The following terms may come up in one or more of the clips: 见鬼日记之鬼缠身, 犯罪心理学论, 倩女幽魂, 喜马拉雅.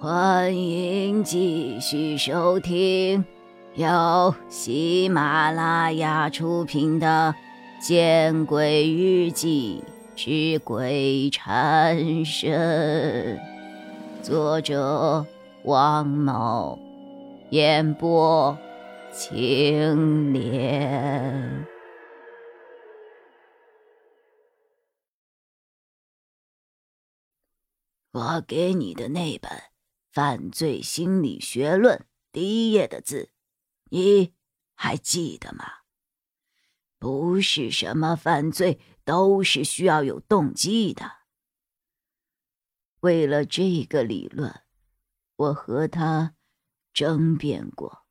欢迎继续收听由喜马拉雅出品的《见鬼日记之鬼缠身》，作者王某，演播青莲。我给你的那本《犯罪心理学论》第一页的字，你还记得吗？不是什么犯罪都是需要有动机的。为了这个理论，我和他争辩过，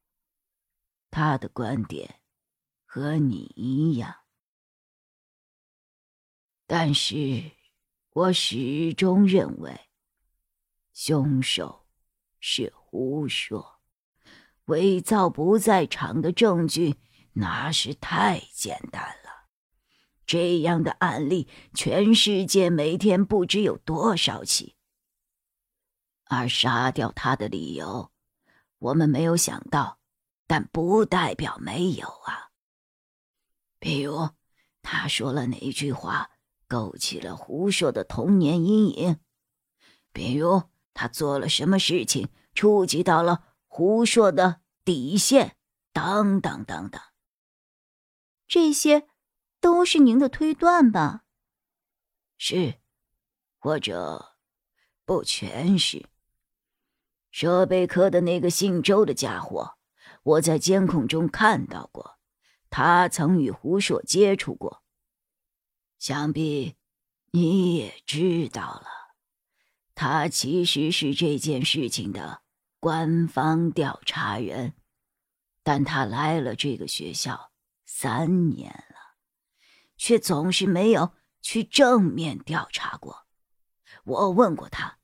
他的观点和你一样，但是我始终认为凶手是胡说，伪造不在场的证据那是太简单了。这样的案例全世界每天不知有多少起，而杀掉他的理由我们没有想到，但不代表没有啊。比如他说了哪一句话勾起了胡说的童年阴影，比如他做了什么事情触及到了胡说的底线，等等等等。这些都是您的推断吧？是，或者不全是。设备科的那个姓周的家伙，我在监控中看到过，他曾与胡说接触过。想必你也知道了。他其实是这件事情的官方调查人，但他来了这个学校3年了，却总是没有去正面调查过。我问过他，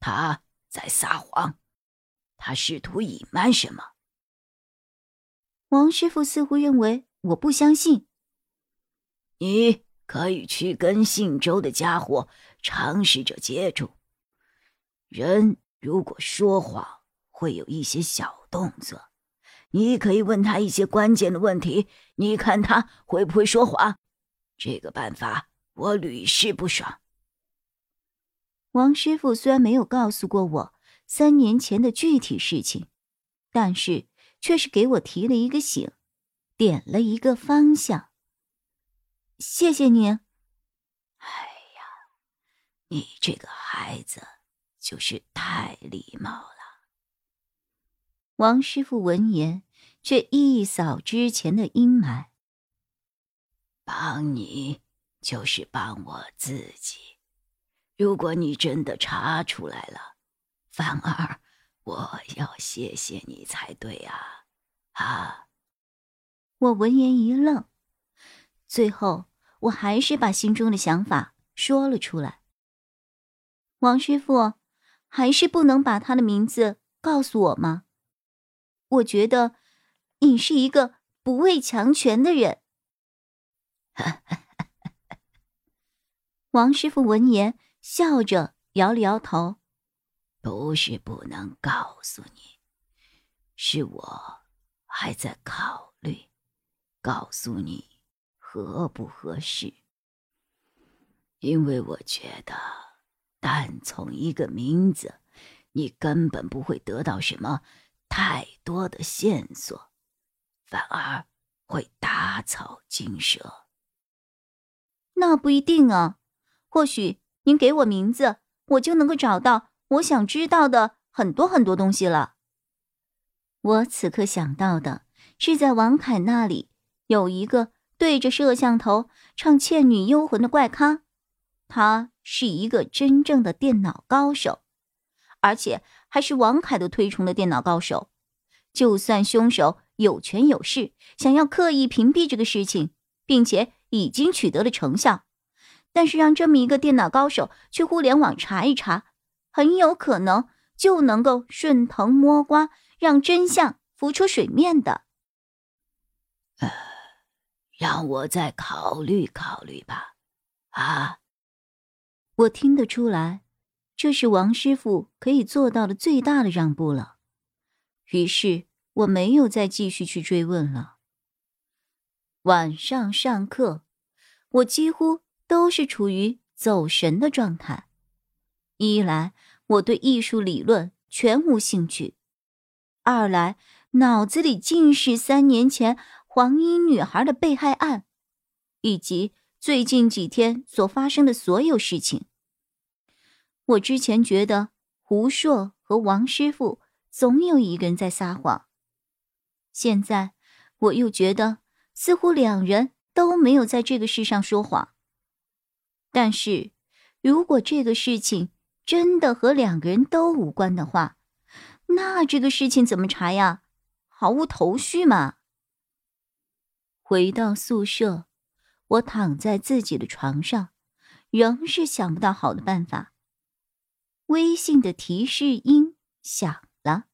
他在撒谎，他试图隐瞒什么。王师傅似乎认为我不相信。你可以去跟姓周的家伙尝试着接触。人如果说谎会有一些小动作，你可以问他一些关键的问题，你看他会不会说谎。这个办法我屡试不爽。王师傅虽然没有告诉过我3年前的具体事情，但是却是给我提了一个醒，点了一个方向。谢谢您。哎呀，你这个孩子就是太礼貌了。王师傅闻言，却一扫之前的阴霾。帮你就是帮我自己。如果你真的查出来了，反而我要谢谢你才对啊！啊！我闻言一愣，最后我还是把心中的想法说了出来。王师傅，还是不能把他的名字告诉我吗？我觉得你是一个不畏强权的人。王师傅闻言笑着摇了摇头。不是不能告诉你，是我还在考虑告诉你合不合适。因为我觉得单从一个名字你根本不会得到什么太多的线索，反而会打草惊蛇。那不一定啊，或许您给我名字，我就能够找到我想知道的很多很多东西了。我此刻想到的是，在王凯那里有一个对着摄像头唱《倩女幽魂》的怪咖，他是一个真正的电脑高手，而且还是王凯都推崇的电脑高手。就算凶手有权有势，想要刻意屏蔽这个事情，并且已经取得了成效，但是让这么一个电脑高手去互联网查一查，很有可能就能够顺藤摸瓜，让真相浮出水面的。让我再考虑考虑吧。啊，我听得出来这是王师傅可以做到的最大的让步了。于是我没有再继续去追问了。晚上上课，我几乎都是处于走神的状态。一来，我对艺术理论全无兴趣；二来，脑子里尽是3年前黄衣女孩的被害案，以及最近几天所发生的所有事情。我之前觉得胡硕和王师傅总有一个人在撒谎，现在我又觉得似乎两人都没有在这个世上说谎。但是如果这个事情真的和两个人都无关的话，那这个事情怎么查呀？毫无头绪嘛。回到宿舍，我躺在自己的床上，仍是想不到好的办法。微信的提示音响了，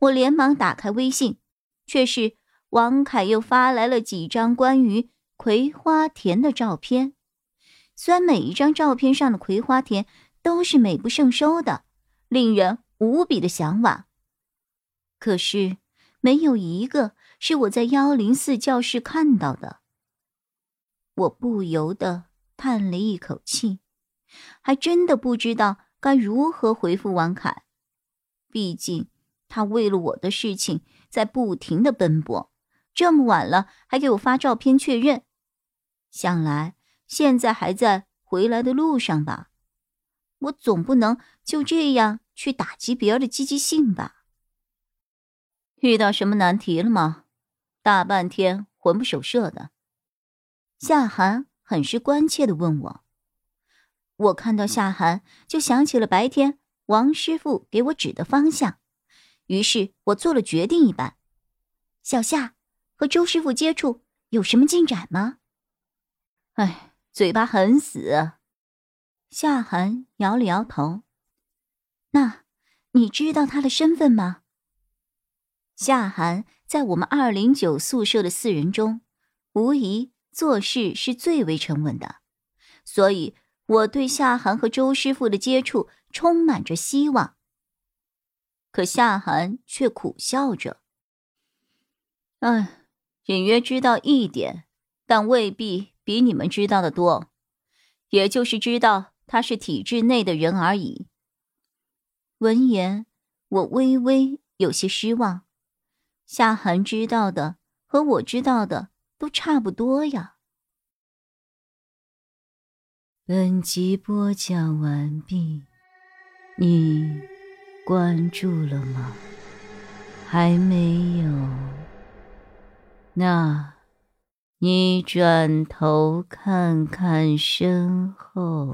我连忙打开微信，却是王凯又发来了几张关于葵花田的照片。虽然每一张照片上的葵花田都是美不胜收的，令人无比的向往，可是没有一个是我在104教室看到的。我不由得叹了一口气，还真的不知道该如何回复王凯。毕竟他为了我的事情在不停地奔波，这么晚了还给我发照片确认，想来现在还在回来的路上吧。我总不能就这样去打击别人的积极性吧。遇到什么难题了吗？大半天魂不守舍的。夏涵很是关切地问我。我看到夏涵就想起了白天王师傅给我指的方向，于是我做了决定一般。小夏，和周师傅接触有什么进展吗？哎，嘴巴很死。夏涵摇了摇头。那你知道他的身份吗？夏涵在我们209宿舍的4人中，无疑做事是最为沉稳的，所以我对夏涵和周师傅的接触充满着希望。可夏涵却苦笑着，哎，隐约知道一点，但未必比你们知道的多，也就是知道他是体制内的人而已。闻言，我微微有些失望。夏涵知道的和我知道的都差不多呀。本集播讲完毕，你关注了吗？还没有？那你转头看看身后。